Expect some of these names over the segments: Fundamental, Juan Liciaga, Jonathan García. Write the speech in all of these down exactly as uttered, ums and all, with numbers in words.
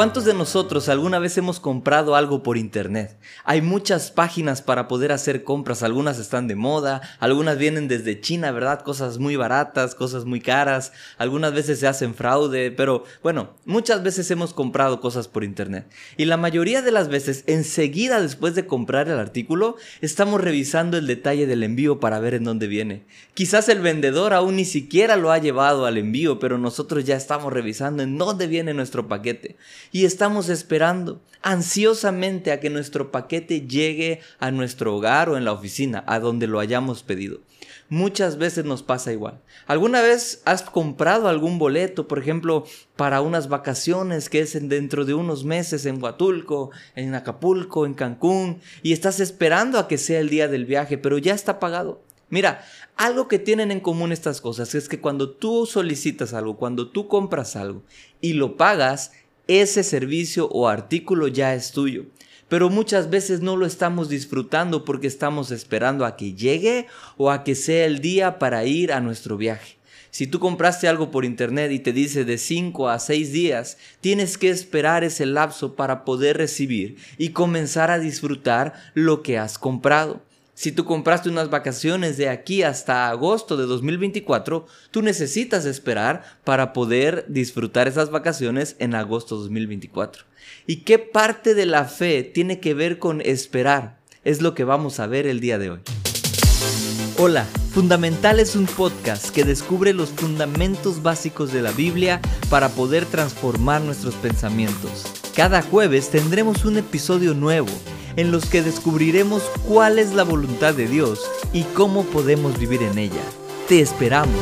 ¿Cuántos de nosotros alguna vez hemos comprado algo por internet? Hay muchas páginas para poder hacer compras, algunas están de moda, algunas vienen desde China, ¿verdad? Cosas muy baratas, cosas muy caras, algunas veces se hacen fraude, pero bueno, muchas veces hemos comprado cosas por internet. Y la mayoría de las veces, enseguida después de comprar el artículo, estamos revisando el detalle del envío para ver en dónde viene. Quizás el vendedor aún ni siquiera lo ha llevado al envío, pero nosotros ya estamos revisando en dónde viene nuestro paquete. Y estamos esperando ansiosamente a que nuestro paquete llegue a nuestro hogar o en la oficina, a donde lo hayamos pedido. Muchas veces nos pasa igual. ¿Alguna vez has comprado algún boleto, por ejemplo, para unas vacaciones que es dentro de unos meses en Huatulco, en Acapulco, en Cancún, y estás esperando a que sea el día del viaje, pero ya está pagado? Mira, algo que tienen en común estas cosas es que cuando tú solicitas algo, cuando tú compras algo y lo pagas, ese servicio o artículo ya es tuyo, pero muchas veces no lo estamos disfrutando porque estamos esperando a que llegue o a que sea el día para ir a nuestro viaje. Si tú compraste algo por internet y te dice de cinco a seis días, tienes que esperar ese lapso para poder recibir y comenzar a disfrutar lo que has comprado. Si tú compraste unas vacaciones de aquí hasta agosto de dos mil veinticuatro, tú necesitas esperar para poder disfrutar esas vacaciones en agosto de dos mil veinticuatro. ¿Y qué parte de la fe tiene que ver con esperar? Es lo que vamos a ver el día de hoy. Hola, Fundamental es un podcast que descubre los fundamentos básicos de la Biblia para poder transformar nuestros pensamientos. Cada jueves tendremos un episodio nuevo en los que descubriremos cuál es la voluntad de Dios y cómo podemos vivir en ella. ¡Te esperamos!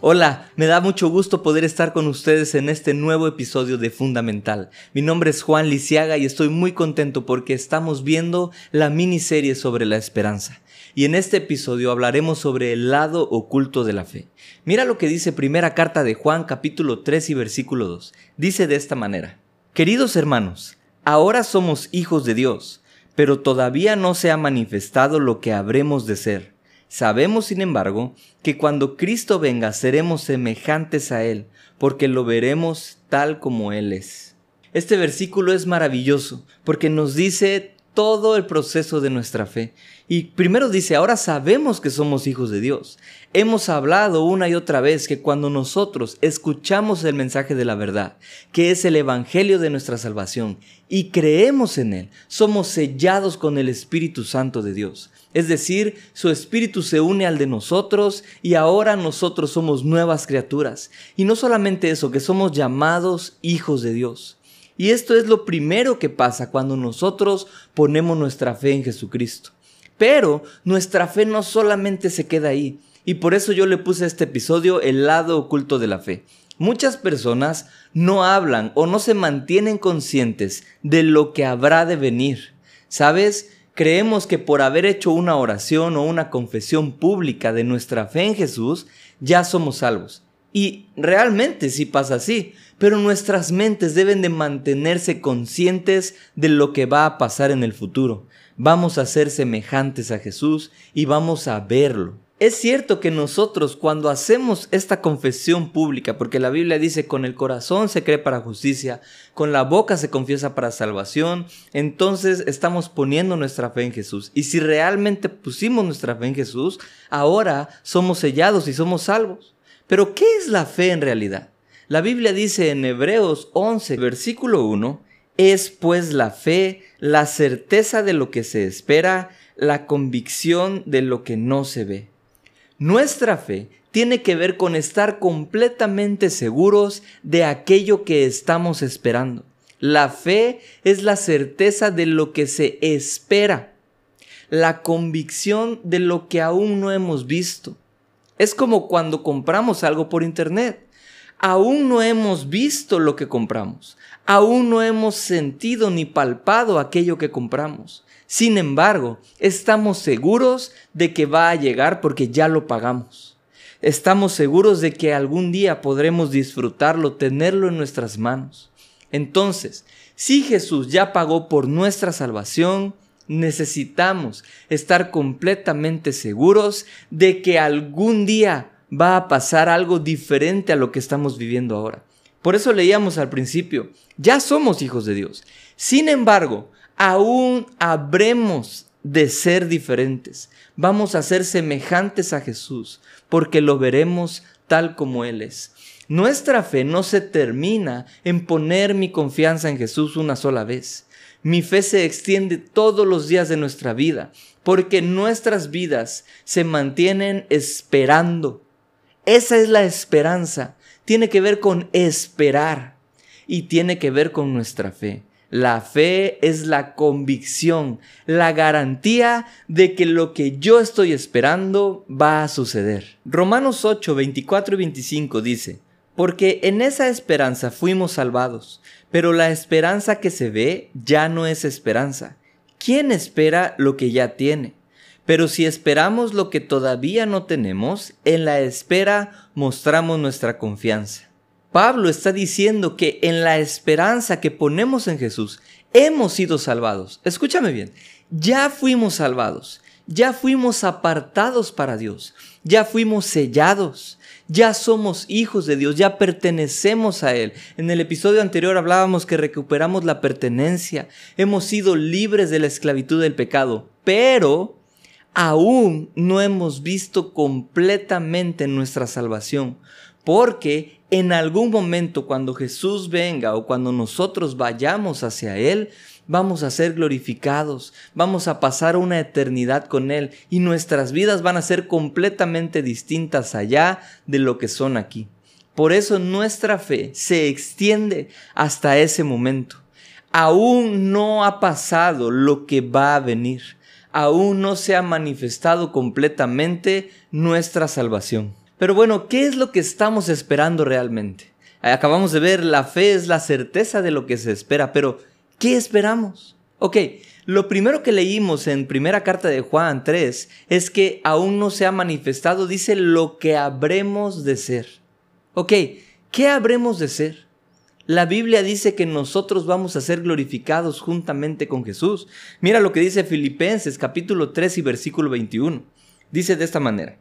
Hola, me da mucho gusto poder estar con ustedes en este nuevo episodio de Fundamental. Mi nombre es Juan Liciaga y estoy muy contento porque estamos viendo la miniserie sobre la esperanza. Y en este episodio hablaremos sobre el lado oculto de la fe. Mira lo que dice Primera Carta de Juan, capítulo tres y versículo dos. Dice de esta manera: Queridos hermanos, ahora somos hijos de Dios, pero todavía no se ha manifestado lo que habremos de ser. Sabemos, sin embargo, que cuando Cristo venga seremos semejantes a Él, porque lo veremos tal como Él es. Este versículo es maravilloso porque nos dice todo el proceso de nuestra fe. Y primero dice, ahora sabemos que somos hijos de Dios. Hemos hablado una y otra vez que cuando nosotros escuchamos el mensaje de la verdad, que es el evangelio de nuestra salvación, y creemos en él, somos sellados con el Espíritu Santo de Dios. Es decir, su Espíritu se une al de nosotros y ahora nosotros somos nuevas criaturas. Y no solamente eso, que somos llamados hijos de Dios. Y esto es lo primero que pasa cuando nosotros ponemos nuestra fe en Jesucristo. Pero nuestra fe no solamente se queda ahí. Y por eso yo le puse a este episodio el lado oculto de la fe. Muchas personas no hablan o no se mantienen conscientes de lo que habrá de venir. ¿Sabes? Creemos que por haber hecho una oración o una confesión pública de nuestra fe en Jesús, ya somos salvos. Y realmente sí pasa así, pero nuestras mentes deben de mantenerse conscientes de lo que va a pasar en el futuro. Vamos a ser semejantes a Jesús y vamos a verlo. Es cierto que nosotros cuando hacemos esta confesión pública, porque la Biblia dice con el corazón se cree para justicia, con la boca se confiesa para salvación, entonces estamos poniendo nuestra fe en Jesús. Y si realmente pusimos nuestra fe en Jesús, ahora somos sellados y somos salvos. Pero, ¿qué es la fe en realidad? La Biblia dice en Hebreos once, versículo uno, es pues la fe, la certeza de lo que se espera, la convicción de lo que no se ve. Nuestra fe tiene que ver con estar completamente seguros de aquello que estamos esperando. La fe es la certeza de lo que se espera, la convicción de lo que aún no hemos visto. Es como cuando compramos algo por internet. Aún no hemos visto lo que compramos. Aún no hemos sentido ni palpado aquello que compramos. Sin embargo, estamos seguros de que va a llegar porque ya lo pagamos. Estamos seguros de que algún día podremos disfrutarlo, tenerlo en nuestras manos. Entonces, si Jesús ya pagó por nuestra salvación, necesitamos estar completamente seguros de que algún día va a pasar algo diferente a lo que estamos viviendo ahora. Por eso leíamos al principio, ya somos hijos de Dios. Sin embargo, aún habremos de ser diferentes. Vamos a ser semejantes a Jesús, porque lo veremos tal como Él es. Nuestra fe no se termina en poner mi confianza en Jesús una sola vez. Mi fe se extiende todos los días de nuestra vida, porque nuestras vidas se mantienen esperando. Esa es la esperanza. Tiene que ver con esperar y tiene que ver con nuestra fe. La fe es la convicción, la garantía de que lo que yo estoy esperando va a suceder. Romanos ocho, veinticuatro y veinticinco dice, porque en esa esperanza fuimos salvados, pero la esperanza que se ve ya no es esperanza. ¿Quién espera lo que ya tiene? Pero si esperamos lo que todavía no tenemos, en la espera mostramos nuestra confianza. Pablo está diciendo que en la esperanza que ponemos en Jesús, hemos sido salvados. Escúchame bien, ya fuimos salvados, ya fuimos apartados para Dios, ya fuimos sellados, ya somos hijos de Dios, ya pertenecemos a Él. En el episodio anterior hablábamos que recuperamos la pertenencia, hemos sido libres de la esclavitud del pecado, pero aún no hemos visto completamente nuestra salvación, porque en algún momento cuando Jesús venga o cuando nosotros vayamos hacia Él, vamos a ser glorificados, vamos a pasar una eternidad con Él y nuestras vidas van a ser completamente distintas allá de lo que son aquí. Por eso nuestra fe se extiende hasta ese momento. Aún no ha pasado lo que va a venir, aún no se ha manifestado completamente nuestra salvación. Pero bueno, ¿qué es lo que estamos esperando realmente? Acabamos de ver, la fe es la certeza de lo que se espera, pero ¿qué esperamos? Ok, lo primero que leímos en primera carta de Juan tres es que aún no se ha manifestado, dice, lo que habremos de ser. Ok, ¿qué habremos de ser? La Biblia dice que nosotros vamos a ser glorificados juntamente con Jesús. Mira lo que dice Filipenses capítulo tres y versículo veintiuno. Dice de esta manera,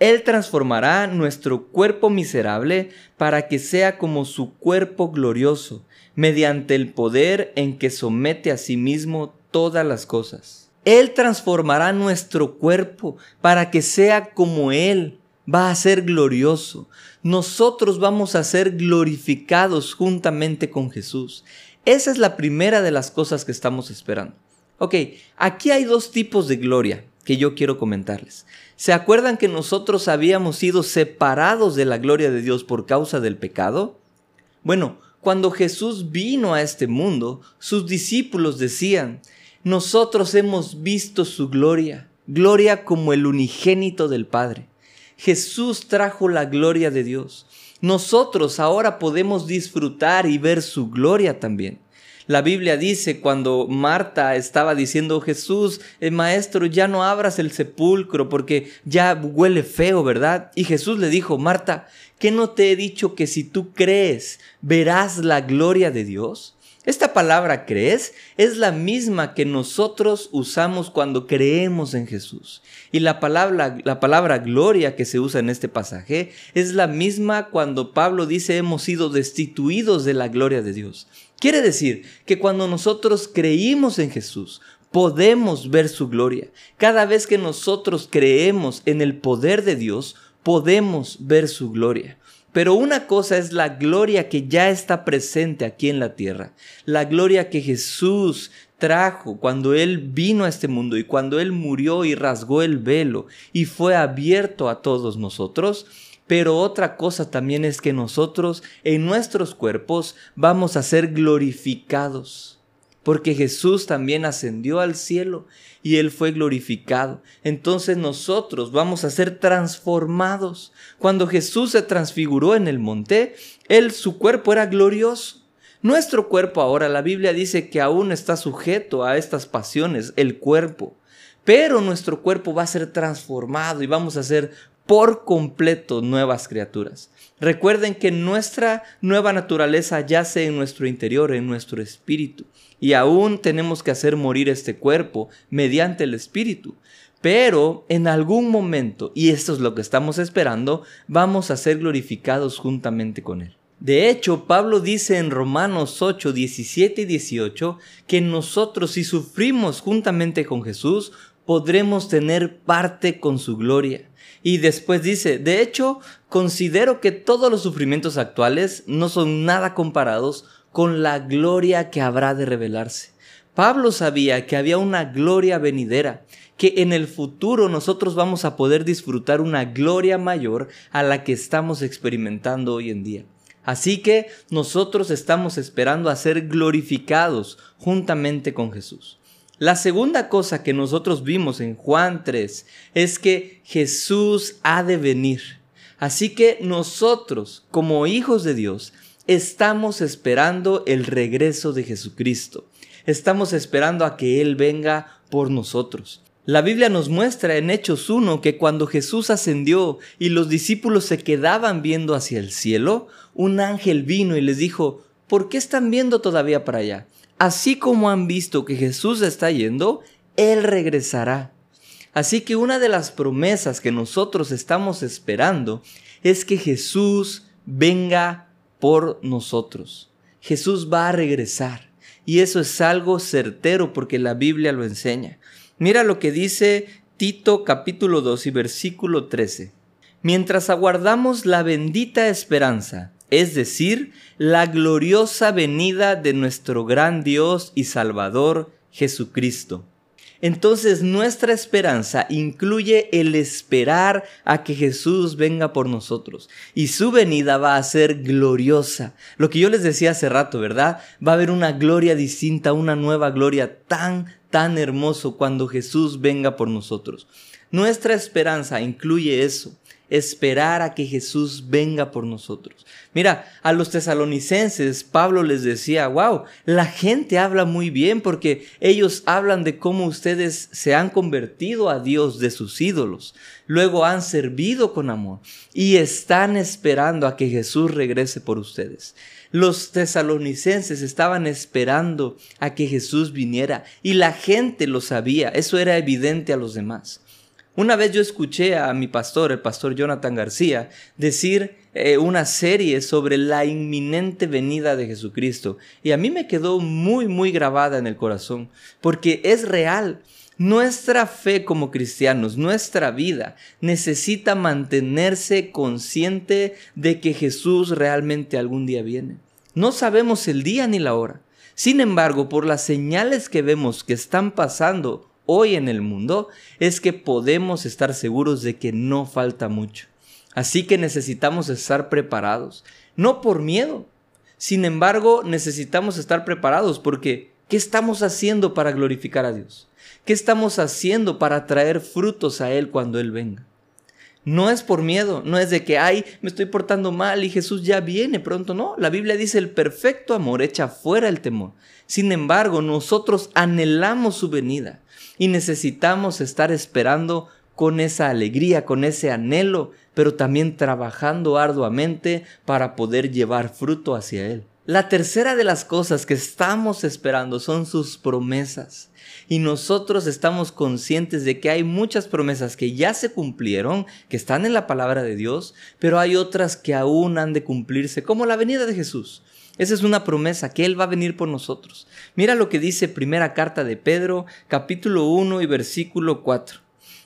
Él transformará nuestro cuerpo miserable para que sea como su cuerpo glorioso, mediante el poder en que somete a sí mismo todas las cosas. Él transformará nuestro cuerpo para que sea como Él. Va a ser glorioso. Nosotros vamos a ser glorificados juntamente con Jesús. Esa es la primera de las cosas que estamos esperando. Ok, aquí hay dos tipos de gloria que yo quiero comentarles. ¿Se acuerdan que nosotros habíamos sido separados de la gloria de Dios por causa del pecado? Bueno, cuando Jesús vino a este mundo, sus discípulos decían, nosotros hemos visto su gloria, gloria como el unigénito del Padre. Jesús trajo la gloria de Dios. Nosotros ahora podemos disfrutar y ver su gloria también. La Biblia dice cuando Marta estaba diciendo, Jesús, eh, maestro, ya no abras el sepulcro porque ya huele feo, ¿verdad? Y Jesús le dijo, Marta, ¿qué no te he dicho que si tú crees, verás la gloria de Dios? Esta palabra crees es la misma que nosotros usamos cuando creemos en Jesús. Y la palabra, la palabra gloria que se usa en este pasaje es la misma cuando Pablo dice hemos sido destituidos de la gloria de Dios. Quiere decir que cuando nosotros creímos en Jesús, podemos ver su gloria. Cada vez que nosotros creemos en el poder de Dios, podemos ver su gloria. Pero una cosa es la gloria que ya está presente aquí en la tierra. La gloria que Jesús trajo cuando Él vino a este mundo y cuando Él murió y rasgó el velo y fue abierto a todos nosotros. Pero otra cosa también es que nosotros en nuestros cuerpos vamos a ser glorificados. Porque Jesús también ascendió al cielo y Él fue glorificado. Entonces nosotros vamos a ser transformados. Cuando Jesús se transfiguró en el monte, Él, su cuerpo era glorioso. Nuestro cuerpo ahora, la Biblia dice que aún está sujeto a estas pasiones, el cuerpo. Pero nuestro cuerpo va a ser transformado y vamos a ser por completo nuevas criaturas. Recuerden que nuestra nueva naturaleza yace en nuestro interior, en nuestro espíritu, y aún tenemos que hacer morir este cuerpo mediante el espíritu. Pero en algún momento, y esto es lo que estamos esperando, vamos a ser glorificados juntamente con Él. De hecho, Pablo dice en Romanos ocho, diecisiete y dieciocho que nosotros, si sufrimos juntamente con Jesús, podremos tener parte con su gloria. Y después dice, de hecho, considero que todos los sufrimientos actuales no son nada comparados con la gloria que habrá de revelarse. Pablo sabía que había una gloria venidera, que en el futuro nosotros vamos a poder disfrutar una gloria mayor a la que estamos experimentando hoy en día. Así que nosotros estamos esperando a ser glorificados juntamente con Jesús. La segunda cosa que nosotros vimos en Juan tres es que Jesús ha de venir. Así que nosotros, como hijos de Dios, estamos esperando el regreso de Jesucristo. Estamos esperando a que Él venga por nosotros. La Biblia nos muestra en Hechos uno que cuando Jesús ascendió y los discípulos se quedaban viendo hacia el cielo, un ángel vino y les dijo, ¿por qué están viendo todavía para allá? Así como han visto que Jesús está yendo, Él regresará. Así que una de las promesas que nosotros estamos esperando es que Jesús venga por nosotros. Jesús va a regresar. Y eso es algo certero porque la Biblia lo enseña. Mira lo que dice Tito capítulo dos y versículo trece. Mientras aguardamos la bendita esperanza, es decir, la gloriosa venida de nuestro gran Dios y Salvador Jesucristo. Entonces nuestra esperanza incluye el esperar a que Jesús venga por nosotros. Y su venida va a ser gloriosa. Lo que yo les decía hace rato, ¿verdad? Va a haber una gloria distinta, una nueva gloria tan, tan hermoso cuando Jesús venga por nosotros. Nuestra esperanza incluye eso. Esperar a que Jesús venga por nosotros. Mira, a los tesalonicenses Pablo les decía, wow, la gente habla muy bien porque ellos hablan de cómo ustedes se han convertido a Dios de sus ídolos. Luego han servido con amor y están esperando a que Jesús regrese por ustedes. Los tesalonicenses estaban esperando a que Jesús viniera y la gente lo sabía. Eso era evidente a los demás. Una vez yo escuché a mi pastor, el pastor Jonathan García, decir eh, una serie sobre la inminente venida de Jesucristo. Y a mí me quedó muy, muy grabada en el corazón, porque es real. Nuestra fe como cristianos, nuestra vida, necesita mantenerse consciente de que Jesús realmente algún día viene. No sabemos el día ni la hora. Sin embargo, por las señales que vemos que están pasando hoy en el mundo, es que podemos estar seguros de que no falta mucho. Así que necesitamos estar preparados, no por miedo. Sin embargo, necesitamos estar preparados porque ¿qué estamos haciendo para glorificar a Dios? ¿Qué estamos haciendo para traer frutos a Él cuando Él venga? No es por miedo, no es de que, ay, me estoy portando mal y Jesús ya viene pronto. No, la Biblia dice el perfecto amor echa fuera el temor. Sin embargo, nosotros anhelamos su venida y necesitamos estar esperando con esa alegría, con ese anhelo, pero también trabajando arduamente para poder llevar fruto hacia Él. La tercera de las cosas que estamos esperando son sus promesas. Y nosotros estamos conscientes de que hay muchas promesas que ya se cumplieron, que están en la palabra de Dios, pero hay otras que aún han de cumplirse, como la venida de Jesús. Esa es una promesa, que Él va a venir por nosotros. Mira lo que dice Primera Carta de Pedro, capítulo uno y versículo cuatro.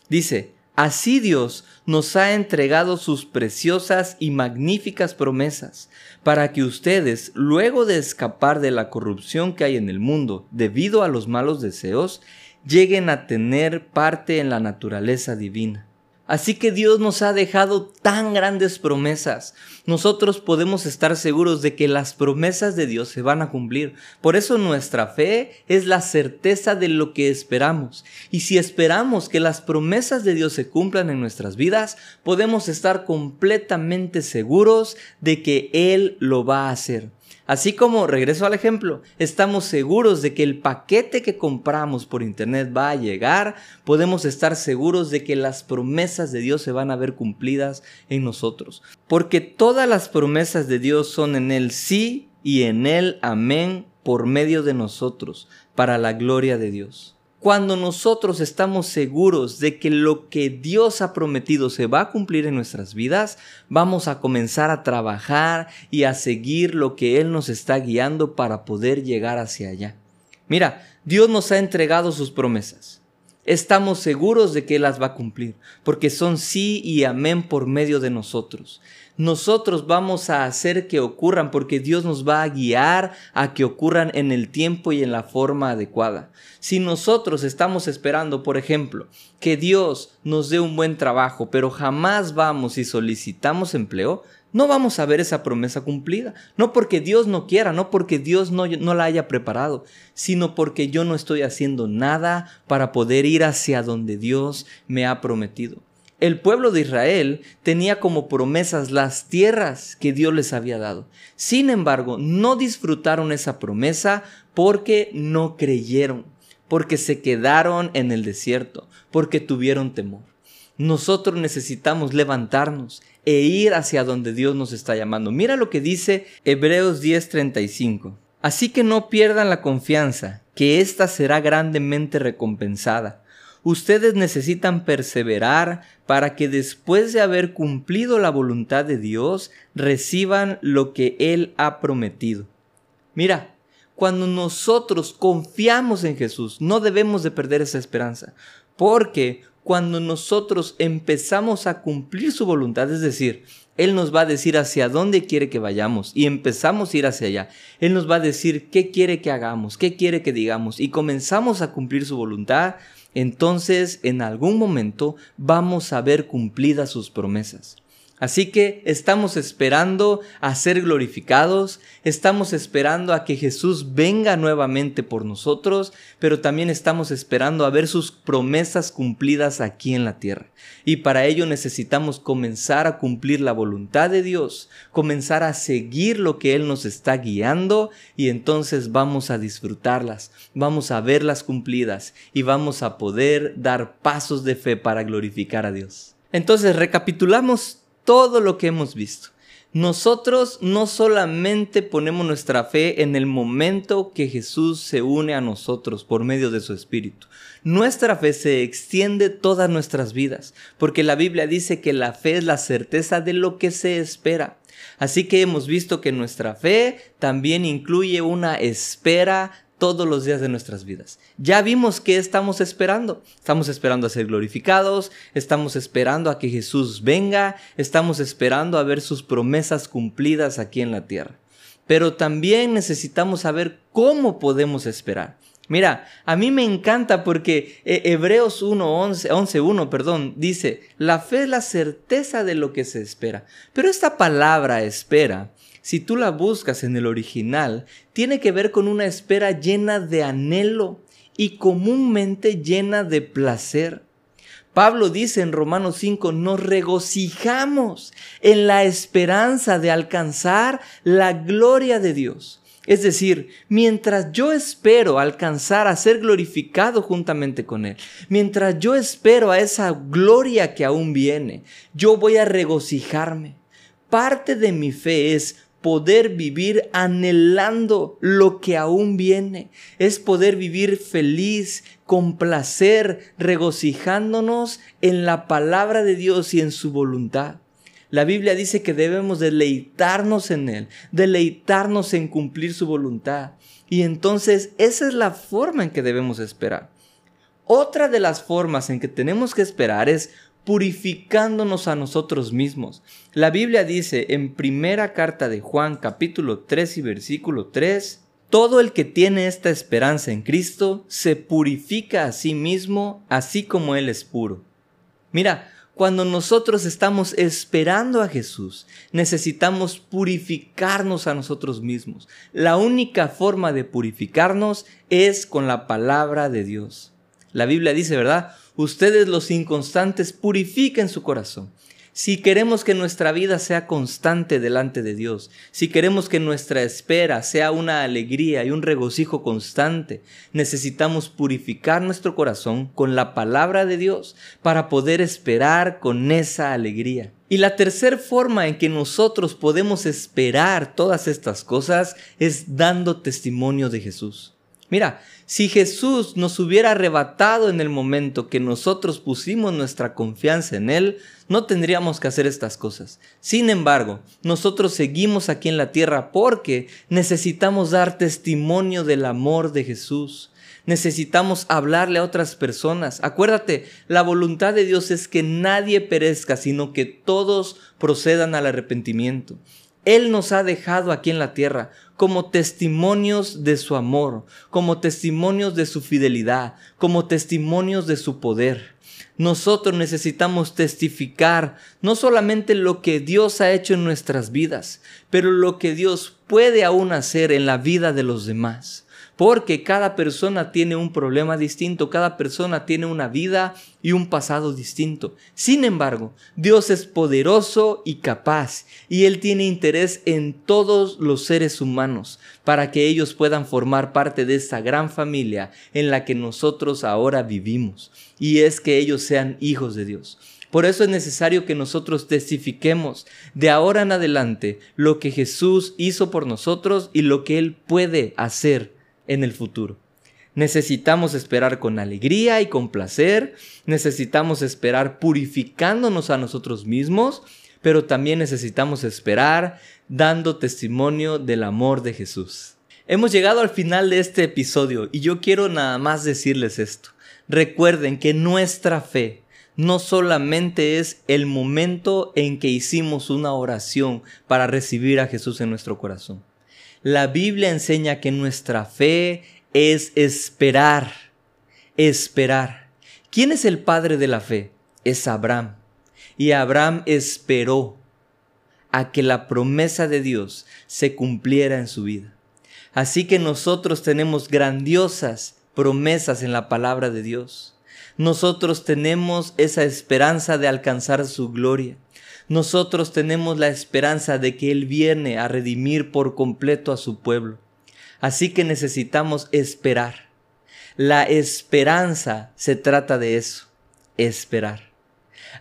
Dice, así Dios nos ha entregado sus preciosas y magníficas promesas para que ustedes, luego de escapar de la corrupción que hay en el mundo debido a los malos deseos, lleguen a tener parte en la naturaleza divina. Así que Dios nos ha dejado tan grandes promesas. Nosotros podemos estar seguros de que las promesas de Dios se van a cumplir. Por eso nuestra fe es la certeza de lo que esperamos. Y si esperamos que las promesas de Dios se cumplan en nuestras vidas, podemos estar completamente seguros de que Él lo va a hacer. Así como, regreso al ejemplo, estamos seguros de que el paquete que compramos por internet va a llegar, podemos estar seguros de que las promesas de Dios se van a ver cumplidas en nosotros. Porque todas las promesas de Dios son en el sí y en el amén por medio de nosotros, para la gloria de Dios. Cuando nosotros estamos seguros de que lo que Dios ha prometido se va a cumplir en nuestras vidas, vamos a comenzar a trabajar y a seguir lo que Él nos está guiando para poder llegar hacia allá. Mira, Dios nos ha entregado sus promesas. Estamos seguros de que Él las va a cumplir, porque son sí y amén por medio de nosotros. Nosotros vamos a hacer que ocurran, porque Dios nos va a guiar a que ocurran en el tiempo y en la forma adecuada. Si nosotros estamos esperando, por ejemplo, que Dios nos dé un buen trabajo, pero jamás vamos y solicitamos empleo, no vamos a ver esa promesa cumplida. No porque Dios no quiera, no porque Dios no, no la haya preparado, sino porque yo no estoy haciendo nada para poder ir hacia donde Dios me ha prometido. El pueblo de Israel tenía como promesas las tierras que Dios les había dado. Sin embargo, no disfrutaron esa promesa porque no creyeron, porque se quedaron en el desierto, porque tuvieron temor. Nosotros necesitamos levantarnos e ir hacia donde Dios nos está llamando. Mira lo que dice Hebreos diez treinta y cinco. Así que no pierdan la confianza, que ésta será grandemente recompensada. Ustedes necesitan perseverar para que después de haber cumplido la voluntad de Dios, reciban lo que Él ha prometido. Mira, cuando nosotros confiamos en Jesús, no debemos de perder esa esperanza, porque cuando nosotros empezamos a cumplir su voluntad, es decir, Él nos va a decir hacia dónde quiere que vayamos y empezamos a ir hacia allá. Él nos va a decir qué quiere que hagamos, qué quiere que digamos y comenzamos a cumplir su voluntad, entonces en algún momento vamos a ver cumplidas sus promesas. Así que estamos esperando a ser glorificados, estamos esperando a que Jesús venga nuevamente por nosotros, pero también estamos esperando a ver sus promesas cumplidas aquí en la tierra. Y para ello necesitamos comenzar a cumplir la voluntad de Dios, comenzar a seguir lo que Él nos está guiando y entonces vamos a disfrutarlas, vamos a verlas cumplidas y vamos a poder dar pasos de fe para glorificar a Dios. Entonces recapitulamos todo lo que hemos visto. Nosotros no solamente ponemos nuestra fe en el momento que Jesús se une a nosotros por medio de su Espíritu. Nuestra fe se extiende todas nuestras vidas, porque la Biblia dice que la fe es la certeza de lo que se espera. Así que hemos visto que nuestra fe también incluye una espera todos los días de nuestras vidas. Ya vimos que estamos esperando. Estamos esperando a ser glorificados, estamos esperando a que Jesús venga, estamos esperando a ver sus promesas cumplidas aquí en la tierra. Pero también necesitamos saber cómo podemos esperar. Mira, a mí me encanta porque Hebreos once uno dice, la fe es la certeza de lo que se espera. Pero esta palabra espera, si tú la buscas en el original, tiene que ver con una espera llena de anhelo y comúnmente llena de placer. Pablo dice en Romanos cinco, nos regocijamos en la esperanza de alcanzar la gloria de Dios. Es decir, mientras yo espero alcanzar a ser glorificado juntamente con Él, mientras yo espero a esa gloria que aún viene, yo voy a regocijarme. Parte de mi fe es poder vivir anhelando lo que aún viene, es poder vivir feliz, con placer, regocijándonos en la palabra de Dios y en su voluntad. La Biblia dice que debemos deleitarnos en Él, deleitarnos en cumplir su voluntad. Y entonces esa es la forma en que debemos esperar. Otra de las formas en que tenemos que esperar es purificándonos a nosotros mismos. La Biblia dice en primera carta de Juan capítulo tres y versículo tres, todo el que tiene esta esperanza en Cristo se purifica a sí mismo, así como Él es puro. Mira, cuando nosotros estamos esperando a Jesús, necesitamos purificarnos a nosotros mismos. La única forma de purificarnos es con la palabra de Dios. La Biblia dice, ¿verdad? Ustedes los inconstantes purifiquen su corazón. Si queremos que nuestra vida sea constante delante de Dios, si queremos que nuestra espera sea una alegría y un regocijo constante, necesitamos purificar nuestro corazón con la palabra de Dios para poder esperar con esa alegría. Y la tercera forma en que nosotros podemos esperar todas estas cosas es dando testimonio de Jesús. Mira, si Jesús nos hubiera arrebatado en el momento que nosotros pusimos nuestra confianza en Él, no tendríamos que hacer estas cosas. Sin embargo, nosotros seguimos aquí en la tierra porque necesitamos dar testimonio del amor de Jesús. Necesitamos hablarle a otras personas. Acuérdate, la voluntad de Dios es que nadie perezca, sino que todos procedan al arrepentimiento. Él nos ha dejado aquí en la tierra como testimonios de su amor, como testimonios de su fidelidad, como testimonios de su poder. Nosotros necesitamos testificar no solamente lo que Dios ha hecho en nuestras vidas, pero lo que Dios puede aún hacer en la vida de los demás. Porque cada persona tiene un problema distinto, cada persona tiene una vida y un pasado distinto. Sin embargo, Dios es poderoso y capaz, y Él tiene interés en todos los seres humanos para que ellos puedan formar parte de esta gran familia en la que nosotros ahora vivimos, y es que ellos sean hijos de Dios. Por eso es necesario que nosotros testifiquemos de ahora en adelante lo que Jesús hizo por nosotros y lo que Él puede hacer en el futuro. Necesitamos esperar con alegría y con placer, necesitamos esperar purificándonos a nosotros mismos, pero también necesitamos esperar dando testimonio del amor de Jesús. Hemos llegado al final de este episodio y yo quiero nada más decirles esto. Recuerden que nuestra fe no solamente es el momento en que hicimos una oración para recibir a Jesús en nuestro corazón. La Biblia enseña que nuestra fe es esperar, esperar. ¿Quién es el padre de la fe? Es Abraham. Y Abraham esperó a que la promesa de Dios se cumpliera en su vida. Así que nosotros tenemos grandiosas promesas en la palabra de Dios. Nosotros tenemos esa esperanza de alcanzar su gloria. Nosotros tenemos la esperanza de que Él viene a redimir por completo a su pueblo. Así que necesitamos esperar. La esperanza se trata de eso, esperar.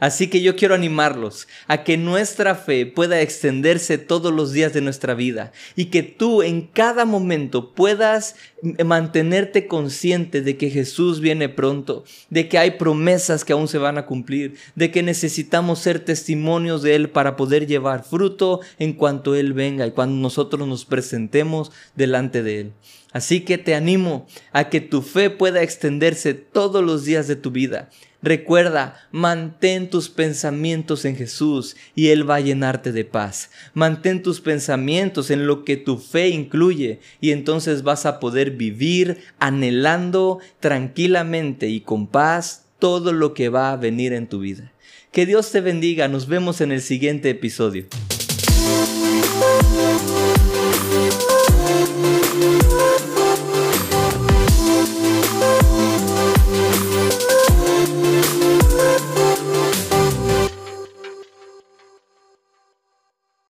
Así que yo quiero animarlos a que nuestra fe pueda extenderse todos los días de nuestra vida y que tú en cada momento puedas mantenerte consciente de que Jesús viene pronto, de que hay promesas que aún se van a cumplir, de que necesitamos ser testimonios de Él para poder llevar fruto en cuanto Él venga y cuando nosotros nos presentemos delante de Él. Así que te animo a que tu fe pueda extenderse todos los días de tu vida. Recuerda, mantén tus pensamientos en Jesús y Él va a llenarte de paz. Mantén tus pensamientos en lo que tu fe incluye y entonces vas a poder vivir anhelando tranquilamente y con paz todo lo que va a venir en tu vida. Que Dios te bendiga, nos vemos en el siguiente episodio.